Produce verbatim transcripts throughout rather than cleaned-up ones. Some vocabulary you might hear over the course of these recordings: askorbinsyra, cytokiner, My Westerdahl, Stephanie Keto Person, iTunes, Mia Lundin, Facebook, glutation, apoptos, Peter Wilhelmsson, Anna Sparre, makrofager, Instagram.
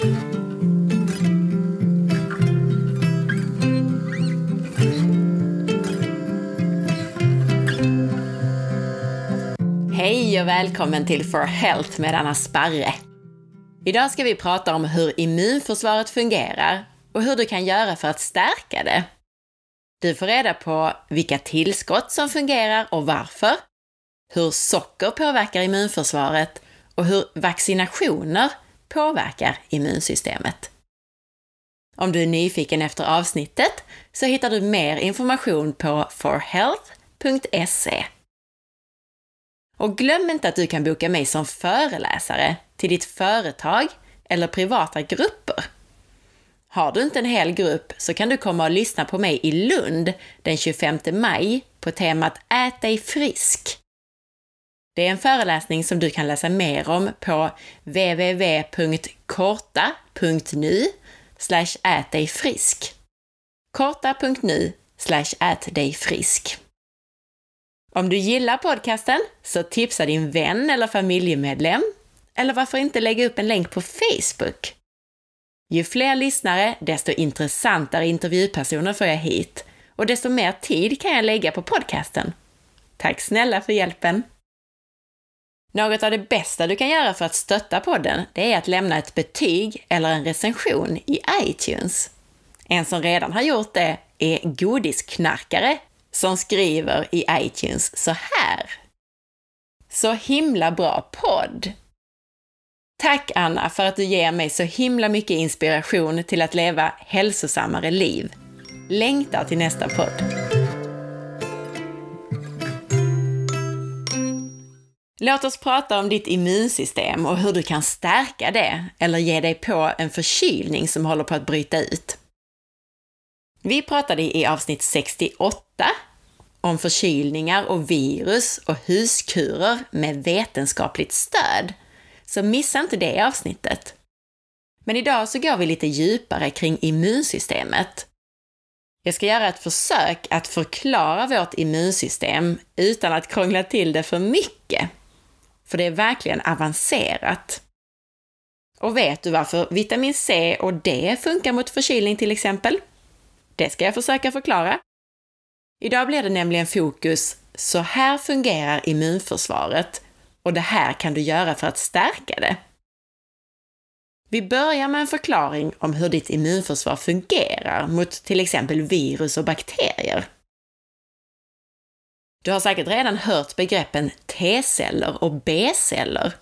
Hej och välkommen till For Health med Anna Sparre. Idag ska vi prata om hur immunförsvaret fungerar och hur du kan göra för att stärka det. Du får reda på vilka tillskott som fungerar och varför, hur socker påverkar immunförsvaret och hur vaccinationer påverkar immunsystemet. Om du är nyfiken efter avsnittet så hittar du mer information på forhealth punkt se. Och glöm inte att du kan boka mig som föreläsare till ditt företag eller privata grupper. Har du inte en hel grupp så kan du komma och lyssna på mig i Lund den tjugofemte maj på temat Ät dig frisk. Det är en föreläsning som du kan läsa mer om på w w w punkt korta punkt nu slash ät dig frisk. korta punkt nu slash ät dig frisk. Om du gillar podcasten så tipsa din vän eller familjemedlem, eller varför inte lägga upp en länk på Facebook. Ju fler lyssnare desto intressantare intervjupersoner får jag hit och desto mer tid kan jag lägga på podcasten. Tack snälla för hjälpen! Något av det bästa du kan göra för att stötta podden det är att lämna ett betyg eller en recension i iTunes. En som redan har gjort det är godisknarkare som skriver i iTunes så här: så himla bra podd! Tack Anna för att du ger mig så himla mycket inspiration till att leva hälsosammare liv. Längtar till nästa podd. Låt oss prata om ditt immunsystem och hur du kan stärka det eller ge dig på en förkylning som håller på att bryta ut. Vi pratade i avsnitt sextioåtta om förkylningar och virus och huskurer med vetenskapligt stöd. Så missa inte det avsnittet. Men idag så går vi lite djupare kring immunsystemet. Jag ska göra ett försök att förklara vårt immunsystem utan att krångla till det för mycket. För det är verkligen avancerat. Och vet du varför vitamin C och D funkar mot förkylning till exempel? Det ska jag försöka förklara. Idag blir det nämligen fokus, så här fungerar immunförsvaret och det här kan du göra för att stärka det. Vi börjar med en förklaring om hur ditt immunförsvar fungerar mot till exempel virus och bakterier. Du har säkert redan hört begreppen T-celler och B-celler,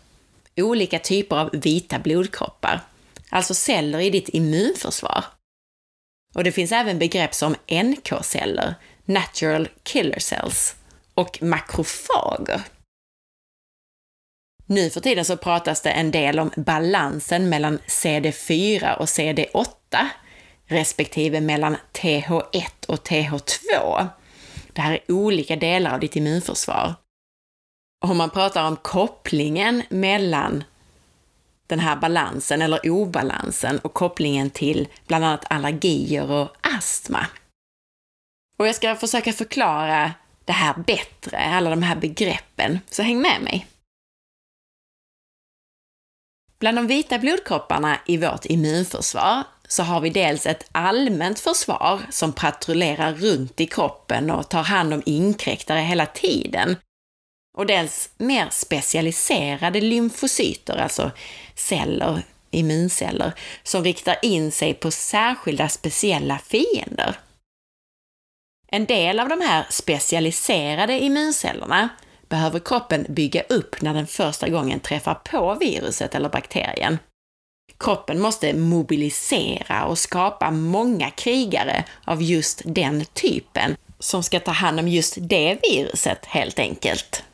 olika typer av vita blodkroppar, alltså celler i ditt immunförsvar. Och det finns även begrepp som N K-celler, natural killer cells, och makrofager. Nu för tiden så pratas det en del om balansen mellan C D fyra och C D åtta, respektive mellan T H ett och T H två. Det här är olika delar av ditt immunförsvar. Och man pratar om kopplingen mellan den här balansen eller obalansen och kopplingen till bland annat allergier och astma. Och jag ska försöka förklara det här bättre, alla de här begreppen, så häng med mig. Bland de vita blodkropparna i vårt immunförsvar så har vi dels ett allmänt försvar som patrullerar runt i kroppen och tar hand om inkräktare hela tiden. Och dels mer specialiserade lymfocyter, alltså celler, immunceller, som riktar in sig på särskilda speciella fiender. En del av de här specialiserade immuncellerna behöver kroppen bygga upp när den första gången träffar på viruset eller bakterien. Kroppen måste mobilisera och skapa många krigare av just den typen som ska ta hand om just det viruset helt enkelt.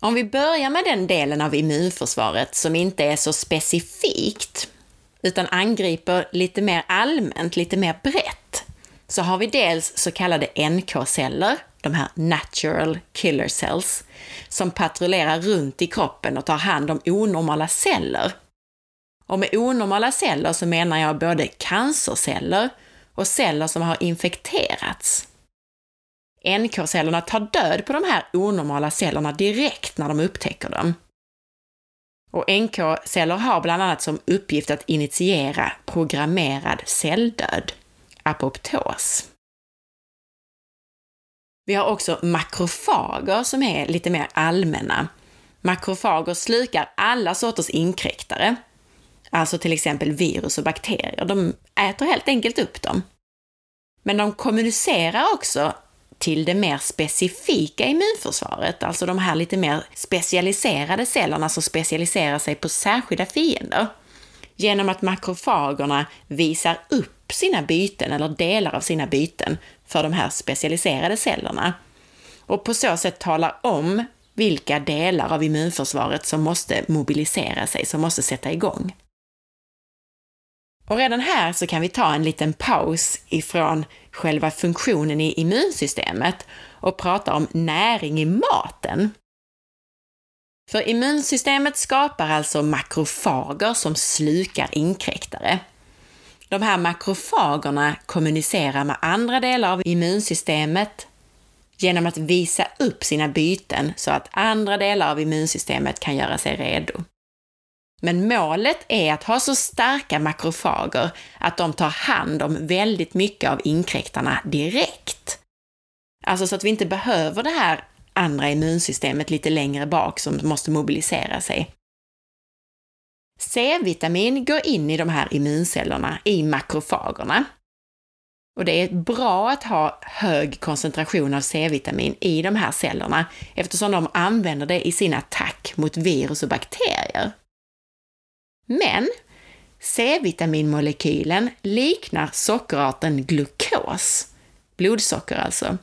Om vi börjar med den delen av immunförsvaret som inte är så specifikt utan angriper lite mer allmänt, lite mer brett, så har vi dels så kallade N K-celler, de här natural killer cells, som patrullerar runt i kroppen och tar hand om onormala celler. Och med onormala celler så menar jag både cancerceller och celler som har infekterats. N K-cellerna tar död på de här onormala cellerna direkt när de upptäcker dem. Och N K-celler har bland annat som uppgift att initiera programmerad celldöd, apoptos. Vi har också makrofager som är lite mer allmänna. Makrofager slukar alla sorters inkräktare, alltså till exempel virus och bakterier. De äter helt enkelt upp dem. Men de kommunicerar också till det mer specifika immunförsvaret, alltså de här lite mer specialiserade cellerna som specialiserar sig på särskilda fiender, genom att makrofagerna visar upp sina byten eller delar av sina byten för de här specialiserade cellerna. Och på så sätt talar om vilka delar av immunförsvaret som måste mobilisera sig, som måste sätta igång. Och redan här så kan vi ta en liten paus ifrån själva funktionen i immunsystemet och prata om näring i maten. För immunsystemet skapar alltså makrofager som slukar inkräktare. De här makrofagerna kommunicerar med andra delar av immunsystemet genom att visa upp sina byten så att andra delar av immunsystemet kan göra sig redo. Men målet är att ha så starka makrofager att de tar hand om väldigt mycket av inkräktarna direkt. Alltså så att vi inte behöver det här andra immunsystemet lite längre bak som måste mobilisera sig. C-vitamin går in i de här immuncellerna, i makrofagerna. Och det är bra att ha hög koncentration av C-vitamin i de här cellerna eftersom de använder det i sin attack mot virus och bakterier. Men C-vitaminmolekylen liknar sockerarten glukos, blodsocker alltså.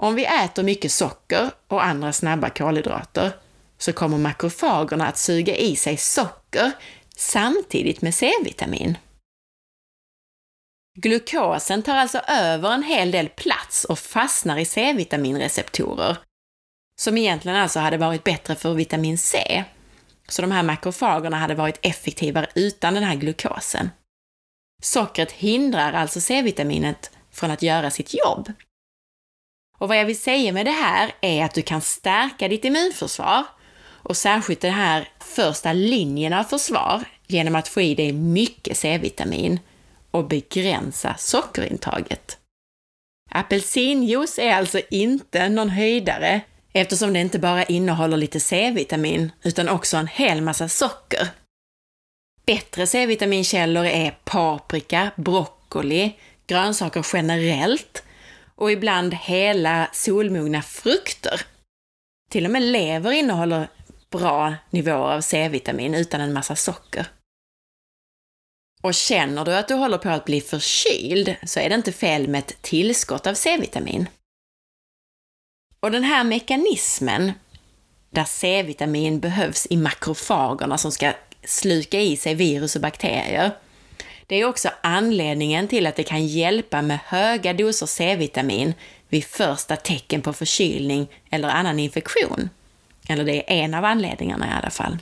Om vi äter mycket socker och andra snabba kolhydrater så kommer makrofagerna att suga i sig socker samtidigt med C-vitamin. Glukosen tar alltså över en hel del plats och fastnar i C-vitaminreceptorer, som egentligen alltså hade varit bättre för vitamin C. Så de här makrofagerna hade varit effektivare utan den här glukosen. Sockret hindrar alltså C-vitaminet från att göra sitt jobb. Och vad jag vill säga med det här är att du kan stärka ditt immunförsvar och särskilt den här första linjen av försvar genom att få i dig mycket C-vitamin och begränsa sockerintaget. Apelsinjuice är alltså inte någon höjdare, eftersom det inte bara innehåller lite C-vitamin utan också en hel massa socker. Bättre C-vitaminkällor är paprika, broccoli, grönsaker generellt och ibland hela solmogna frukter. Till och med lever innehåller bra nivåer av C-vitamin utan en massa socker. Och känner du att du håller på att bli förkyld så är det inte fel med ett tillskott av C-vitamin. Och den här mekanismen där C-vitamin behövs i makrofagerna som ska sluka i sig virus och bakterier, det är också anledningen till att det kan hjälpa med höga doser C-vitamin vid första tecken på förkylning eller annan infektion. Eller det är en av anledningarna i alla fall.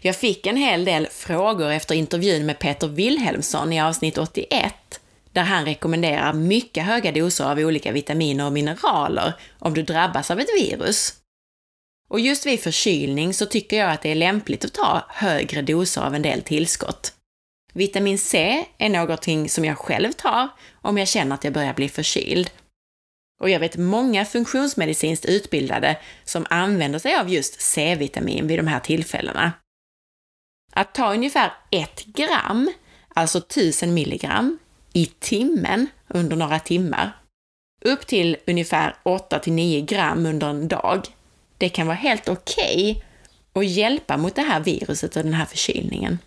Jag fick en hel del frågor efter intervjun med Peter Wilhelmsson i avsnitt åttioett. Där han rekommenderar mycket höga doser av olika vitaminer och mineraler om du drabbas av ett virus. Och just vid förkylning så tycker jag att det är lämpligt att ta högre doser av en del tillskott. Vitamin C är någonting som jag själv tar om jag känner att jag börjar bli förkyld. Och jag vet många funktionsmedicinskt utbildade som använder sig av just C-vitamin vid de här tillfällena. Att ta ungefär ett gram, alltså tusen milligram, i timmen under några timmar, upp till ungefär åtta till nio gram under en dag, det kan vara helt okej okay och hjälpa mot det här viruset och den här förkylningen.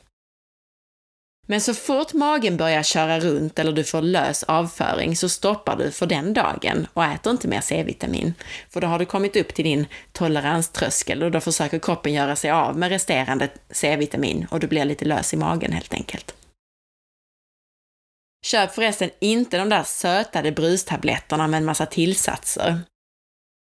Men så fort magen börjar köra runt eller du får lös avföring så stoppar du för den dagen och äter inte mer C-vitamin. För då har du kommit upp till din toleranströskel och då försöker kroppen göra sig av med resterande C-vitamin och du blir lite lös i magen helt enkelt. Köp förresten inte de där sötade brustabletterna med en massa tillsatser.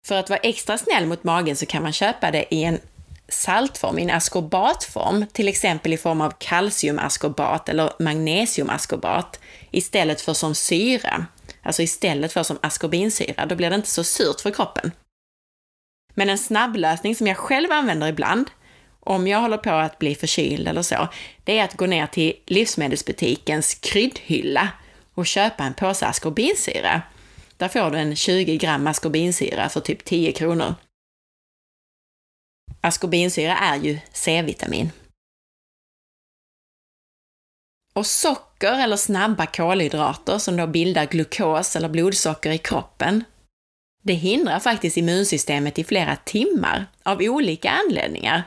För att vara extra snäll mot magen så kan man köpa det i en saltform, i en askorbatform, till exempel i form av kalciumaskorbat eller magnesiumaskorbat, istället för som syra, alltså istället för som askorbinsyra, då blir det inte så surt för kroppen. Men en snabblösning som jag själv använder ibland, om jag håller på att bli förkyld eller så, det är att gå ner till livsmedelsbutikens kryddhylla och köpa en påse askorbinsyra. Där får du en tjugo gram askorbinsyra för typ tio kronor. Askorbinsyra är ju C-vitamin. Och socker eller snabba kolhydrater som då bildar glukos eller blodsocker i kroppen, det hindrar faktiskt immunsystemet i flera timmar av olika anledningar.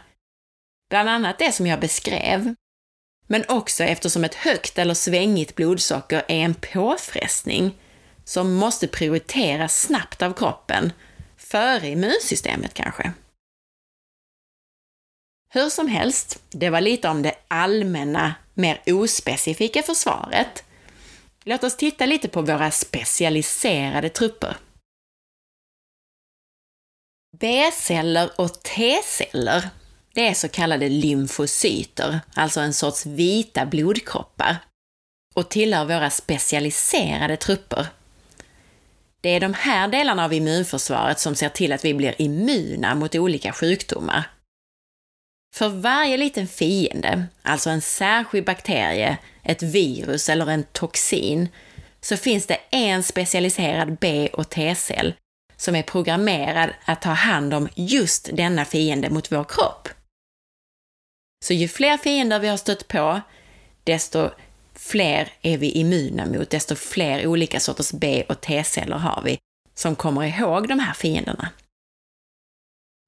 Bland annat det som jag beskrev. Men också eftersom ett högt eller svängigt blodsocker är en påfrestning som måste prioriteras snabbt av kroppen, före immunsystemet kanske. Hur som helst, det var lite om det allmänna, mer ospecifika försvaret. Låt oss titta lite på våra specialiserade trupper. B-celler och T-celler, det är så kallade lymfocyter, alltså en sorts vita blodkroppar, och tillhör våra specialiserade trupper. Det är de här delarna av immunförsvaret som ser till att vi blir immuna mot olika sjukdomar. För varje liten fiende, alltså en särskild bakterie, ett virus eller en toxin, så finns det en specialiserad B- och T-cell som är programmerad att ta hand om just denna fiende mot vår kropp. Så ju fler fiender vi har stött på, desto fler är vi immuna mot, desto fler olika sorters B- och T-celler har vi som kommer ihåg de här fienderna.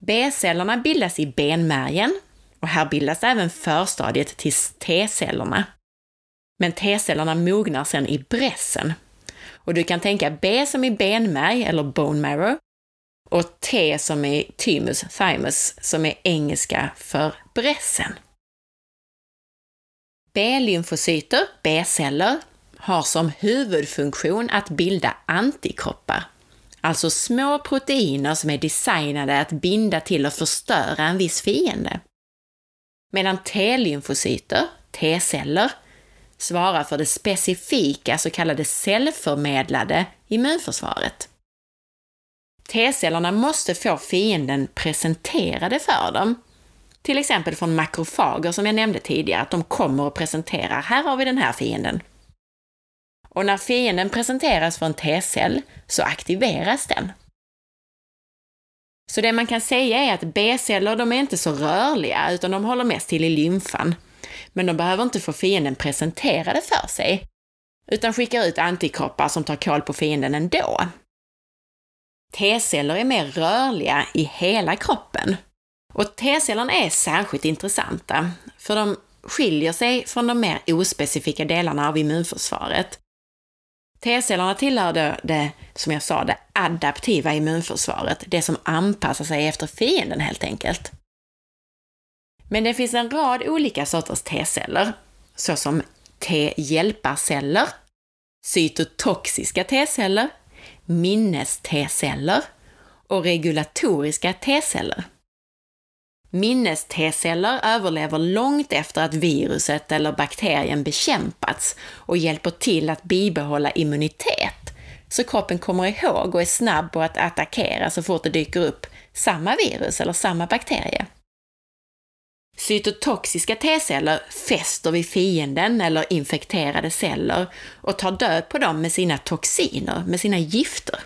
B-cellerna bildas i benmärgen och här bildas även förstadiet till T-cellerna. Men T-cellerna mognar sedan i brässen. Och du kan tänka B som i benmärg eller bone marrow och T som i thymus, thymus som är engelska för brässen. B-lymfocyter, B-celler, har som huvudfunktion att bilda antikroppar. Alltså små proteiner som är designade att binda till och förstöra en viss fiende. Medan T-lymfocyter, T-celler, svarar för det specifika så kallade cellförmedlade immunförsvaret. T-cellerna måste få fienden presenterade för dem. Till exempel från makrofager som jag nämnde tidigare, att de kommer och presenterar, här har vi den här fienden. Och när fienden presenteras för en T-cell så aktiveras den. Så det man kan säga är att B-celler, de är inte så rörliga utan de håller mest till i lymfan. Men de behöver inte få fienden presenterade för sig utan skickar ut antikroppar som tar koll på fienden ändå. T-celler är mer rörliga i hela kroppen. Och T-cellerna är särskilt intressanta för de skiljer sig från de mer ospecifika delarna av immunförsvaret. T-cellerna tillhör det, det, som jag sa, det adaptiva immunförsvaret, det som anpassar sig efter fienden helt enkelt. Men det finns en rad olika sorters T-celler, såsom T-hjälparceller, cytotoxiska T-celler, minnes-T-celler och regulatoriska T-celler. Minnes-T-celler överlever långt efter att viruset eller bakterien bekämpats och hjälper till att bibehålla immunitet, så kroppen kommer ihåg och är snabb på att attackera så fort det dyker upp samma virus eller samma bakterie. Cytotoxiska T-celler fäster vid fienden eller infekterade celler och tar död på dem med sina toxiner, med sina gifter.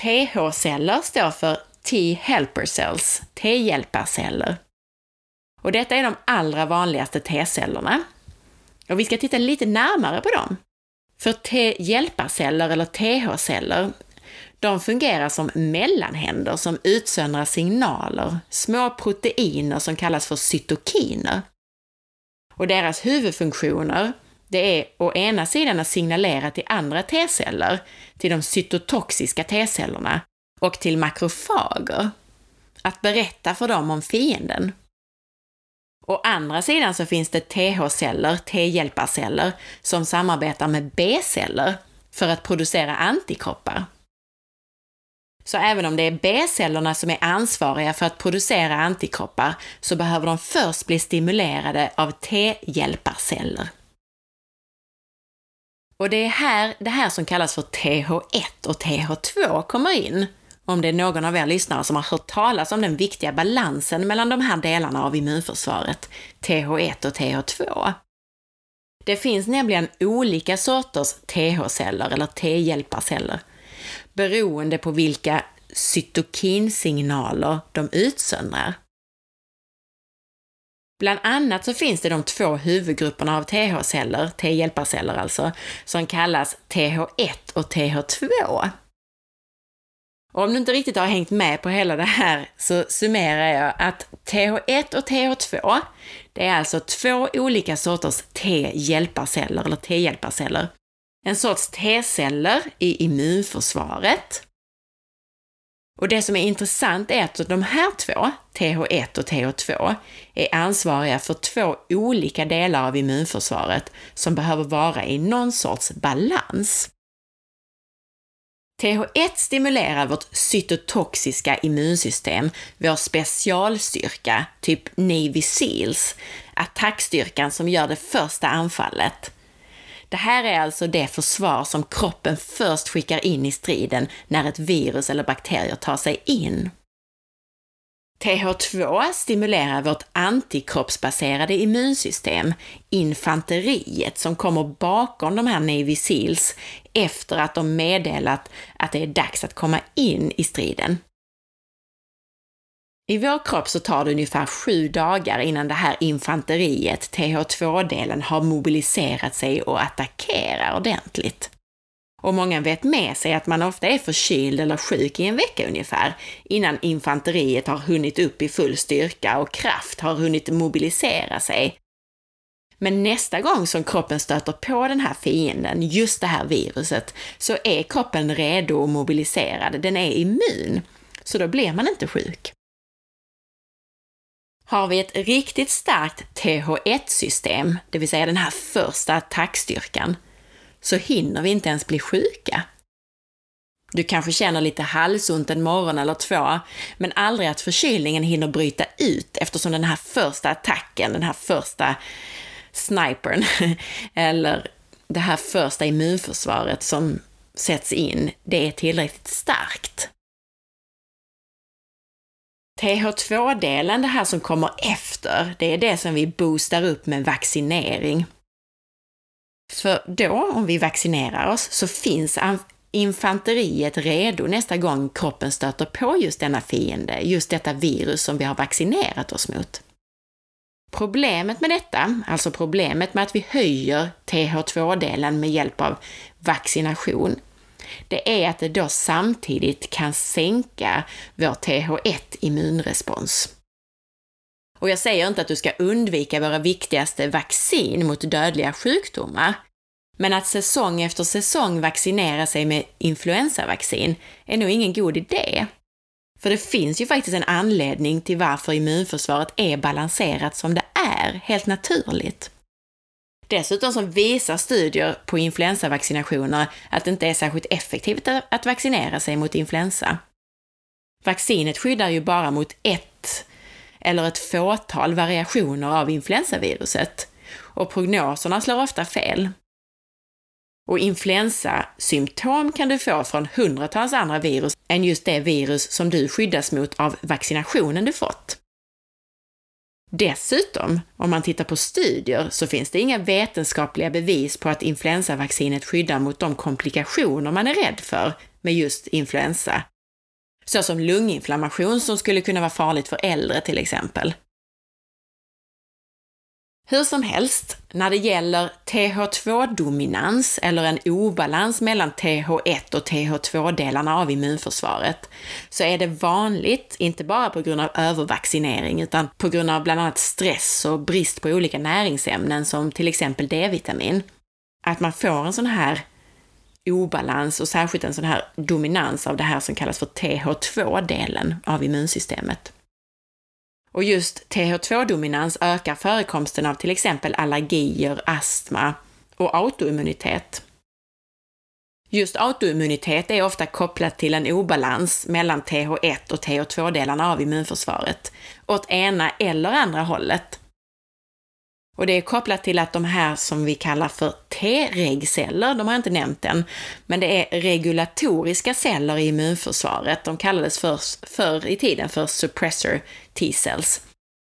T H-celler står för T-helper cells, T-hjälparceller. Och detta är de allra vanligaste T-cellerna. Och vi ska titta lite närmare på dem. För T-hjälparceller eller T H-celler, de fungerar som mellanhänder som utsöndrar signaler, små proteiner som kallas för cytokiner. Och deras huvudfunktioner, det är å ena sidan att signalera till andra T-celler, till de cytotoxiska T-cellerna, och till makrofager, att berätta för dem om fienden. Å andra sidan så finns det T H-celler, T-hjälparceller, som samarbetar med B-celler för att producera antikroppar. Så även om det är B-cellerna som är ansvariga för att producera antikroppar så behöver de först bli stimulerade av T-hjälparceller. Och det är här, det här som kallas för T H ett och T H två kommer in om det är någon av er lyssnare som har hört talas om den viktiga balansen mellan de här delarna av immunförsvaret, T H ett och T H två. Det finns nämligen olika sorters T H-celler eller T-hjälparceller beroende på vilka cytokinsignaler de utsöndrar. Bland annat så finns det de två huvudgrupperna av T H-celler, T-hjälparceller alltså, som kallas T H ett och T H två. Och om du inte riktigt har hängt med på hela det här så summerar jag att T H ett och T H två, det är alltså två olika sorters T-hjälparceller eller T-hjälparceller. En sorts T-celler i immunförsvaret. Och det som är intressant är att de här två, T H ett och T H två, är ansvariga för två olika delar av immunförsvaret som behöver vara i någon sorts balans. T H ett stimulerar vårt cytotoxiska immunsystem, vår specialstyrka, typ Navy Seals, attackstyrkan som gör det första anfallet. Det här är alltså det försvar som kroppen först skickar in i striden när ett virus eller bakterier tar sig in. T H två stimulerar vårt antikroppsbaserade immunsystem, infanteriet som kommer bakom de här Navy Seals efter att de meddelat att det är dags att komma in i striden. I vår kropp så tar det ungefär sju dagar innan det här infanteriet, T H två-delen, har mobiliserat sig och attackerar ordentligt. Och många vet med sig att man ofta är förkyld eller sjuk i en vecka ungefär innan infanteriet har hunnit upp i full styrka och kraft har hunnit mobilisera sig. Men nästa gång som kroppen stöter på den här fienden, just det här viruset, så är kroppen redo och mobiliserad. Den är immun, så då blir man inte sjuk. Har vi ett riktigt starkt T H ett-system, det vill säga den här första attackstyrkan, så hinner vi inte ens bli sjuka. Du kanske känner lite halsont en morgon eller två, men aldrig att förkylningen hinner bryta ut eftersom den här första attacken, den här första snipern eller det här första immunförsvaret som sätts in, det är tillräckligt starkt. T H två-delen, det här som kommer efter, det är det som vi boostar upp med vaccinering. För då, om vi vaccinerar oss, så finns infanteriet redo nästa gång kroppen stöter på just denna fiende, just detta virus som vi har vaccinerat oss mot. Problemet med detta, alltså problemet med att vi höjer T H två-delen med hjälp av vaccination, det är att det då samtidigt kan sänka vår T H ett-immunrespons. Och jag säger inte att du ska undvika våra viktigaste vaccin mot dödliga sjukdomar, men att säsong efter säsong vaccinera sig med influensavaccin är nog ingen god idé. För det finns ju faktiskt en anledning till varför immunförsvaret är balanserat som det är, helt naturligt. Dessutom så visar studier på influensavaccinationer att det inte är särskilt effektivt att vaccinera sig mot influensa. Vaccinet skyddar ju bara mot ett eller ett fåtal variationer av influensaviruset och prognoserna slår ofta fel. Och influensasymptom kan du få från hundratals andra virus än just det virus som du skyddas mot av vaccinationen du fått. Dessutom, om man tittar på studier, så finns det inga vetenskapliga bevis på att influensavaccinet skyddar mot de komplikationer man är rädd för med just influensa. Så som lunginflammation som skulle kunna vara farligt för äldre till exempel. Hur som helst, när det gäller T H två-dominans eller en obalans mellan T H ett och T H två-delarna av immunförsvaret så är det vanligt, inte bara på grund av övervaccinering utan på grund av bland annat stress och brist på olika näringsämnen som till exempel D-vitamin, att man får en sån här obalans och särskilt en sån här dominans av det här som kallas för T H två-delen av immunsystemet. Och just T H två-dominans ökar förekomsten av till exempel allergier, astma och autoimmunitet. Just autoimmunitet är ofta kopplat till en obalans mellan T H ett och T H två-delarna av immunförsvaret, åt ena eller andra hållet. Och det är kopplat till att de här som vi kallar för T-regceller, de har inte nämnt än, men det är regulatoriska celler i immunförsvaret. De kallades för, förr i tiden för suppressor T-cells.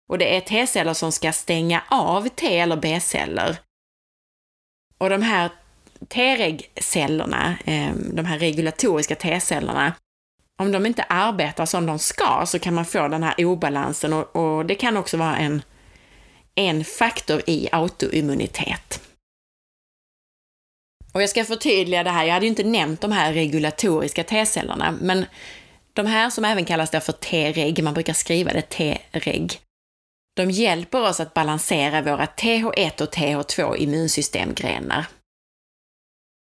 Och det är T-celler som ska stänga av T- eller B-celler. Och de här T-regcellerna, de här regulatoriska T-cellerna, om de inte arbetar som de ska så kan man få den här obalansen, och, och det kan också vara en, en faktor i autoimmunitet. Och jag ska förtydliga det här, jag hade ju inte nämnt de här regulatoriska T-cellerna, men de här som även kallas där för T-reg, man brukar skriva det T-reg, de hjälper oss att balansera våra T H ett och T H två immunsystemgrenar.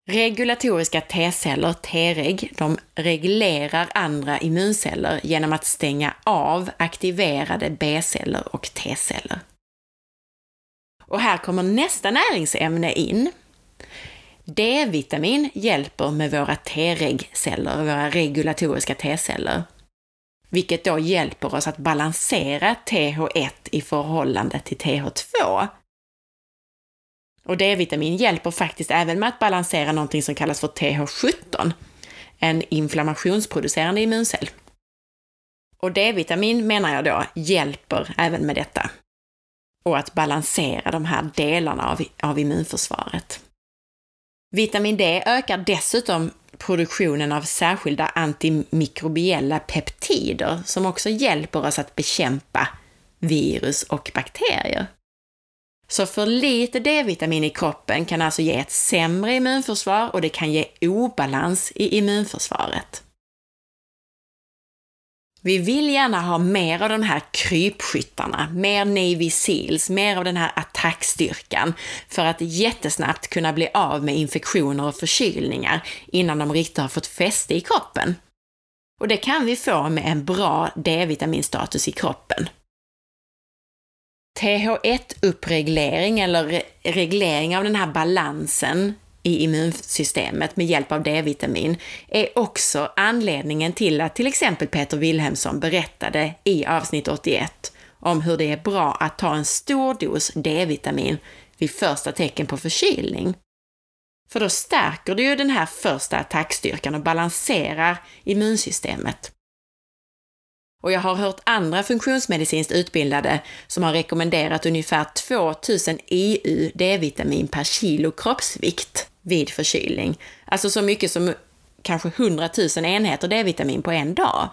Regulatoriska T-celler, T-reg, de reglerar andra immunceller genom att stänga av aktiverade B-celler och T-celler. Och här kommer nästa näringsämne in. D-vitamin hjälper med våra T-regceller, våra regulatoriska T-celler, vilket då hjälper oss att balansera T H ett i förhållande till T H två. Och D-vitamin hjälper faktiskt även med att balansera någonting som kallas för T H sjutton, en inflammationsproducerande immuncell. Och D-vitamin, menar jag då, hjälper även med detta. Och att balansera de här delarna av, av immunförsvaret. Vitamin D ökar dessutom produktionen av särskilda antimikrobiella peptider som också hjälper oss att bekämpa virus och bakterier. Så för lite D-vitamin i kroppen kan alltså ge ett sämre immunförsvar, och det kan ge obalans i immunförsvaret. Vi vill gärna ha mer av de här krypskyttarna, mer Navy Seals, mer av den här attackstyrkan för att jättesnabbt kunna bli av med infektioner och förkylningar innan de riktigt har fått fäste i kroppen. Och det kan vi få med en bra D-vitaminstatus i kroppen. T H ett-uppreglering eller reglering av den här balansen i immunsystemet med hjälp av D-vitamin är också anledningen till att till exempel Peter Wilhelmsson berättade i avsnitt åttioett om hur det är bra att ta en stor dos D-vitamin vid första tecken på förkylning. För då stärker det ju den här första attackstyrkan och balanserar immunsystemet. Och jag har hört andra funktionsmedicinskt utbildade som har rekommenderat ungefär tvåtusen E U D-vitamin per kilo kroppsvikt vid förkylning. Alltså så mycket som kanske hundratusen enheter D-vitamin på en dag.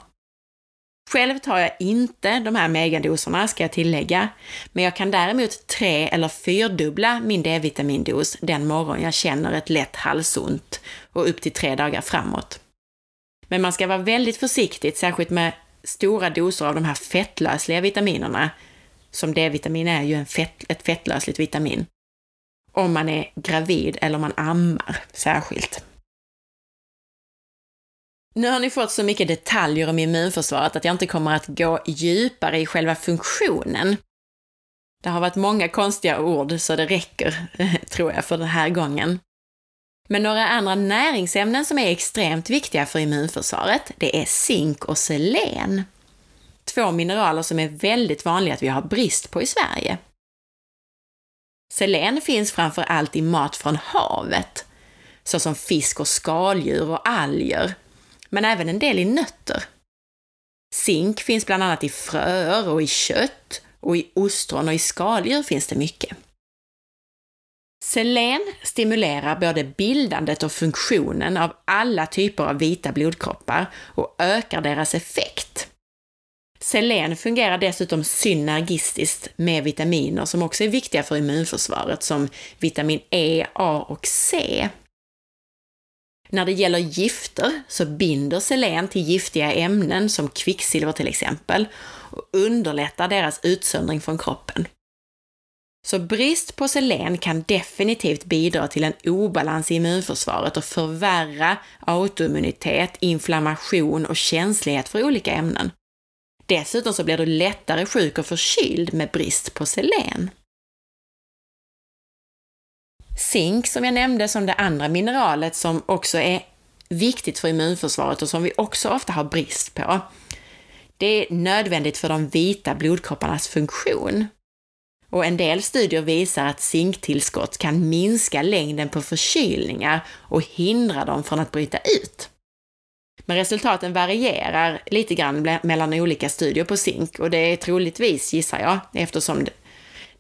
Själv tar jag inte de här megadoserna, ska jag tillägga, men jag kan däremot tre eller fyrdubbla min D-vitamindos den morgon jag känner ett lätt halsont och upp till tre dagar framåt. Men man ska vara väldigt försiktig, särskilt med stora doser av de här fettlösliga vitaminerna, som D-vitamin är ju en fett, ett fettlösligt vitamin, om man är gravid eller om man ammar särskilt. Nu har ni fått så mycket detaljer om immunförsvaret att jag inte kommer att gå djupare i själva funktionen. Det har varit många konstiga ord så det räcker, tror jag, för den här gången. Men några andra näringsämnen som är extremt viktiga för immunförsvaret, det är zink och selen. Två mineraler som är väldigt vanliga att vi har brist på i Sverige. Selen finns framför allt i mat från havet, såsom fisk och skaldjur och alger, men även en del i nötter. Zink finns bland annat i fröer och i kött, och i ostron och i skaldjur finns det mycket. Selen stimulerar både bildandet och funktionen av alla typer av vita blodkroppar och ökar deras effekt. Selen fungerar dessutom synergistiskt med vitaminer som också är viktiga för immunförsvaret, som vitamin E, A och C. När det gäller gifter så binder selen till giftiga ämnen som kvicksilver till exempel och underlättar deras utsöndring från kroppen. Så brist på selen kan definitivt bidra till en obalans i immunförsvaret och förvärra autoimmunitet, inflammation och känslighet för olika ämnen. Dessutom så blir du lättare sjuk och förkyld med brist på selen. Zink, som jag nämnde, som det andra mineralet som också är viktigt för immunförsvaret och som vi också ofta har brist på. Det är nödvändigt för de vita blodkropparnas funktion. Och en del studier visar att zinktillskott kan minska längden på förkylningar och hindra dem från att bryta ut. Men resultaten varierar lite grann mellan olika studier på zink, och det är troligtvis, gissar jag, eftersom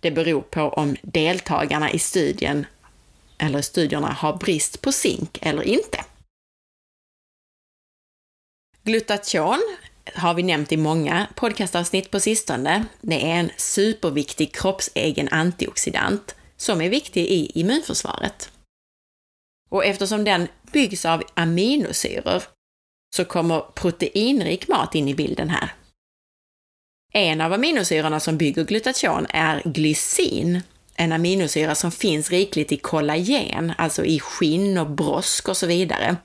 det beror på om deltagarna i studien eller studierna har brist på zink eller inte. Glutation har vi nämnt i många podcastavsnitt på sistone. Det är en superviktig kroppsegen antioxidant som är viktig i immunförsvaret. Och eftersom den byggs av aminosyror så kommer proteinrik mat in i bilden här. En av aminosyrorna som bygger glutation är glycin, en aminosyra som finns rikligt i kollagen, alltså i skinn och brosk och så vidare.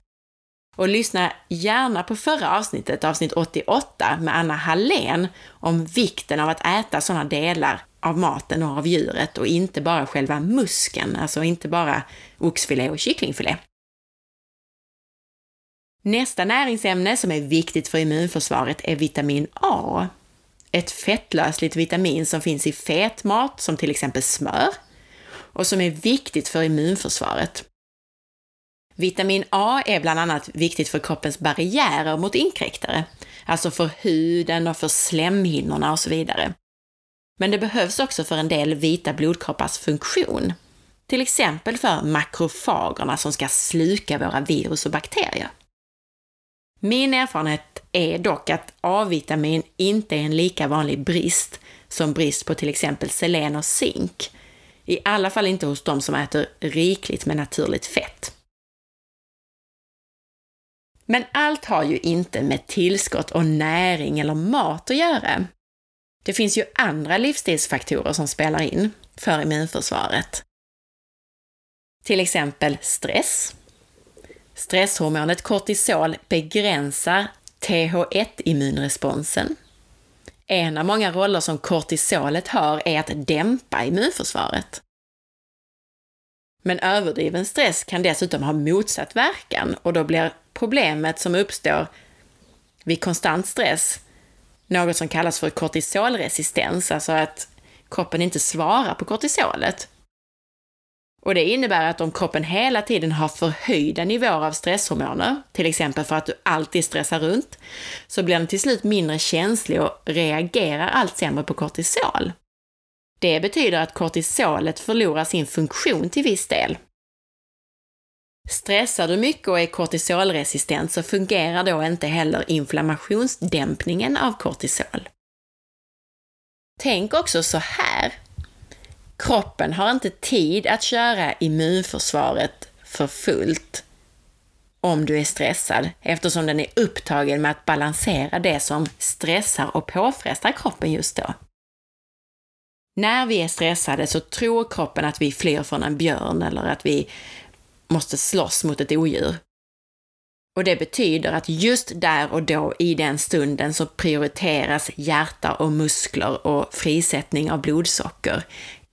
Och lyssna gärna på förra avsnittet, avsnitt åttioåtta, med Anna Hallén om vikten av att äta sådana delar av maten och av djuret och inte bara själva muskeln, alltså inte bara oxfilé och kycklingfilé. Nästa näringsämne som är viktigt för immunförsvaret är vitamin A. Ett fettlösligt vitamin som finns i fetmat som till exempel smör och som är viktigt för immunförsvaret. Vitamin A är bland annat viktigt för kroppens barriärer mot inkräktare, alltså för huden och för slemhinnorna och så vidare. Men det behövs också för en del vita blodkroppars funktion, till exempel för makrofagerna som ska sluka våra virus och bakterier. Min erfarenhet är dock att A-vitamin inte är en lika vanlig brist som brist på till exempel selen och zink, i alla fall inte hos de som äter rikligt med naturligt fett. Men allt har ju inte med tillskott och näring eller mat att göra. Det finns ju andra livsstilsfaktorer som spelar in för immunförsvaret. Till exempel stress. Stresshormonet kortisol begränsar T H ett-immunresponsen. En av många roller som kortisolet har är att dämpa immunförsvaret. Men överdriven stress kan dessutom ha motsatt verkan, och då blir problemet som uppstår vid konstant stress något som kallas för kortisolresistens, alltså att kroppen inte svarar på kortisolet. Och det innebär att om kroppen hela tiden har förhöjda nivåer av stresshormoner, till exempel för att du alltid stressar runt, så blir den till slut mindre känslig och reagerar allt sämre på kortisol. Det betyder att kortisolet förlorar sin funktion till viss del. Stressar du mycket och är kortisolresistent så fungerar då inte heller inflammationsdämpningen av kortisol. Tänk också så här. Kroppen har inte tid att köra immunförsvaret för fullt om du är stressad, eftersom den är upptagen med att balansera det som stressar och påfrestar kroppen just då. När vi är stressade så tror kroppen att vi flyr från en björn eller att vi måste slåss mot ett odjur. Och det betyder att just där och då i den stunden så prioriteras hjärta och muskler och frisättning av blodsocker.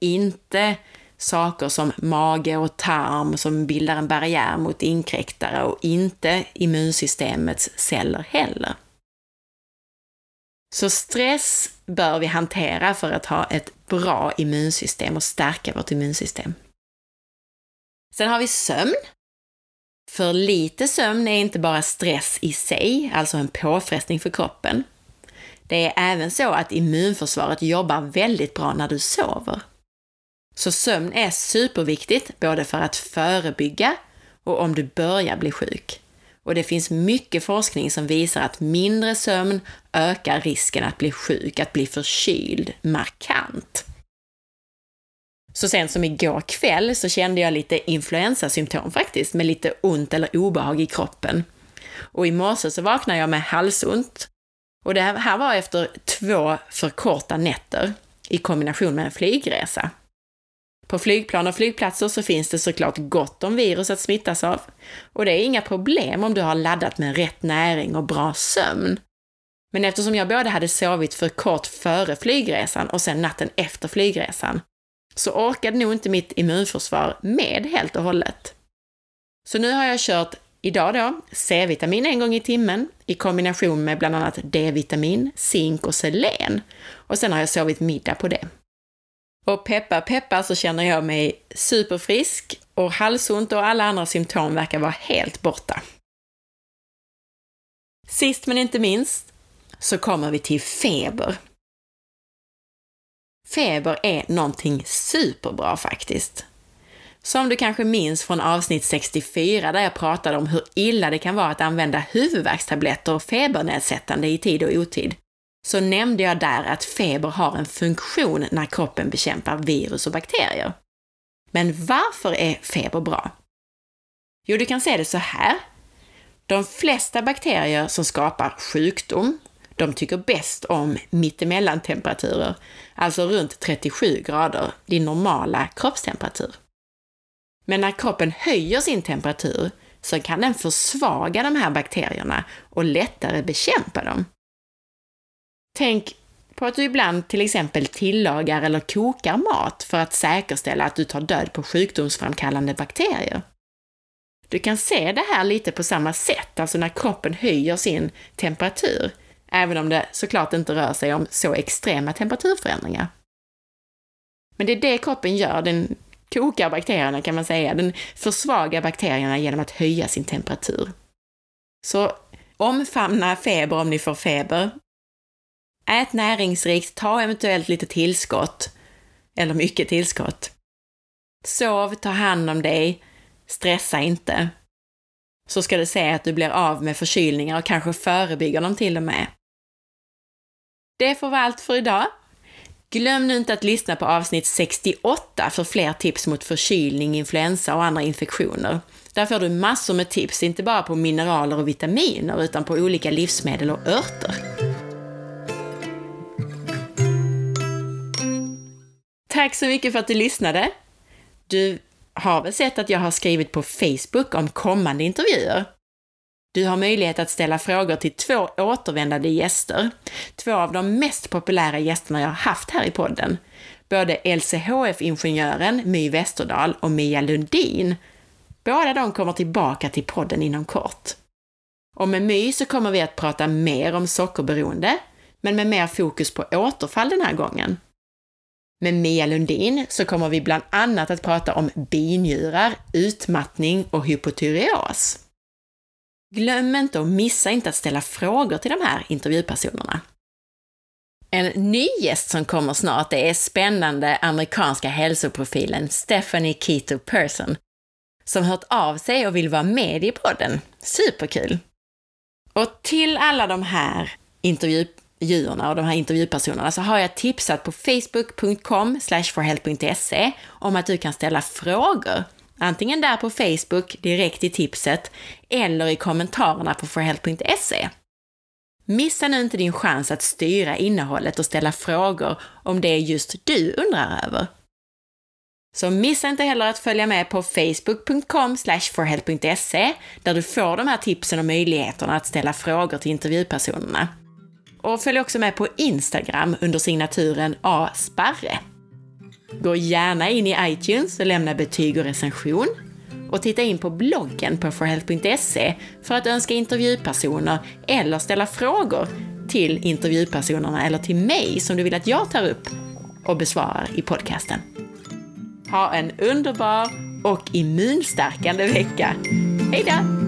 Inte saker som mage och tarm som bildar en barriär mot inkräktare, och inte immunsystemets celler heller. Så stress bör vi hantera för att ha ett bra immunsystem och stärka vårt immunsystem. Sen har vi sömn. För lite sömn är inte bara stress i sig, alltså en påfrestning för kroppen. Det är även så att immunförsvaret jobbar väldigt bra när du sover. Så sömn är superviktigt både för att förebygga och om du börjar bli sjuk. Och det finns mycket forskning som visar att mindre sömn ökar risken att bli sjuk, att bli förkyld, markant. Så sen som igår kväll så kände jag lite influensasymptom faktiskt, med lite ont eller obehag i kroppen. Och i morse så vaknade jag med halsont. Och det här var efter två för korta nätter i kombination med en flygresa. På flygplan och flygplatser så finns det såklart gott om virus att smittas av. Och det är inga problem om du har laddat med rätt näring och bra sömn. Men eftersom jag både hade sovit för kort före flygresan och sen natten efter flygresan, så orkade nog inte mitt immunförsvar med helt och hållet. Så nu har jag kört idag då C-vitamin en gång i timmen i kombination med bland annat D-vitamin, zink och selen. Och sen har jag sovit middag på det. Och peppa peppa så känner jag mig superfrisk och halsont och alla andra symptom verkar vara helt borta. Sist men inte minst så kommer vi till feber. Feber är någonting superbra faktiskt. Som du kanske minns från avsnitt sextiofyra där jag pratade om hur illa det kan vara att använda huvudvärkstabletter och febernedsättande i tid och otid. Så nämnde jag där att feber har en funktion när kroppen bekämpar virus och bakterier. Men varför är feber bra? Jo, du kan se det så här. De flesta bakterier som skapar sjukdom, de tycker bäst om mittemellantemperaturer, alltså runt trettiosju grader, din normala kroppstemperatur. Men när kroppen höjer sin temperatur så kan den försvaga de här bakterierna och lättare bekämpa dem. Tänk på att du ibland till exempel tillagar eller kokar mat för att säkerställa att du tar död på sjukdomsframkallande bakterier. Du kan se det här lite på samma sätt, alltså när kroppen höjer sin temperatur, även om det såklart inte rör sig om så extrema temperaturförändringar. Men det är det kroppen gör, den kokar bakterierna kan man säga, den försvagar bakterierna genom att höja sin temperatur. Så omfamna feber om ni får feber. Ät näringsrikt, ta eventuellt lite tillskott, eller mycket tillskott. Sov, ta hand om dig, stressa inte. Så ska du se att du blir av med förkylningar och kanske förebygger dem till och med. Det får vara allt för idag. Glöm nu inte att lyssna på avsnitt sextioåtta för fler tips mot förkylning, influensa och andra infektioner. Där får du massor med tips, inte bara på mineraler och vitaminer utan på olika livsmedel och örter. Tack så mycket för att du lyssnade. Du har väl sett att jag har skrivit på Facebook om kommande intervjuer. Du har möjlighet att ställa frågor till två återvändande gäster. Två av de mest populära gästerna jag har haft här i podden. Både L C H F-ingenjören My Westerdahl och Mia Lundin. Båda de kommer tillbaka till podden inom kort. Och med My så kommer vi att prata mer om sockerberoende, men med mer fokus på återfall den här gången. Med Mia Lundin så kommer vi bland annat att prata om binjurar, utmattning och hypotyreos. Glöm inte och missa inte att ställa frågor till de här intervjupersonerna. En ny gäst som kommer snart är spännande amerikanska hälsoprofilen Stephanie Keto Person som hört av sig och vill vara med i podden. Superkul! Och till alla de här intervjupersonerna djurna och de här intervjupersonerna så har jag tipsat på facebook punkt com slash forhelp punkt se om att du kan ställa frågor. Antingen där på Facebook direkt i tipset eller i kommentarerna på forhelp punkt se. Missa nu inte din chans att styra innehållet och ställa frågor om det är just du undrar över. Så missa inte heller att följa med på facebook punkt com slash forhelp punkt se där du får de här tipsen och möjligheterna att ställa frågor till intervjupersonerna. Och följ också med på Instagram under signaturen A Sparre. Gå gärna in i iTunes och lämna betyg och recension. Och titta in på bloggen på forhealth punkt se för att önska intervjupersoner eller ställa frågor till intervjupersonerna eller till mig som du vill att jag tar upp och besvarar i podcasten. Ha en underbar och immunstärkande vecka. Hej då!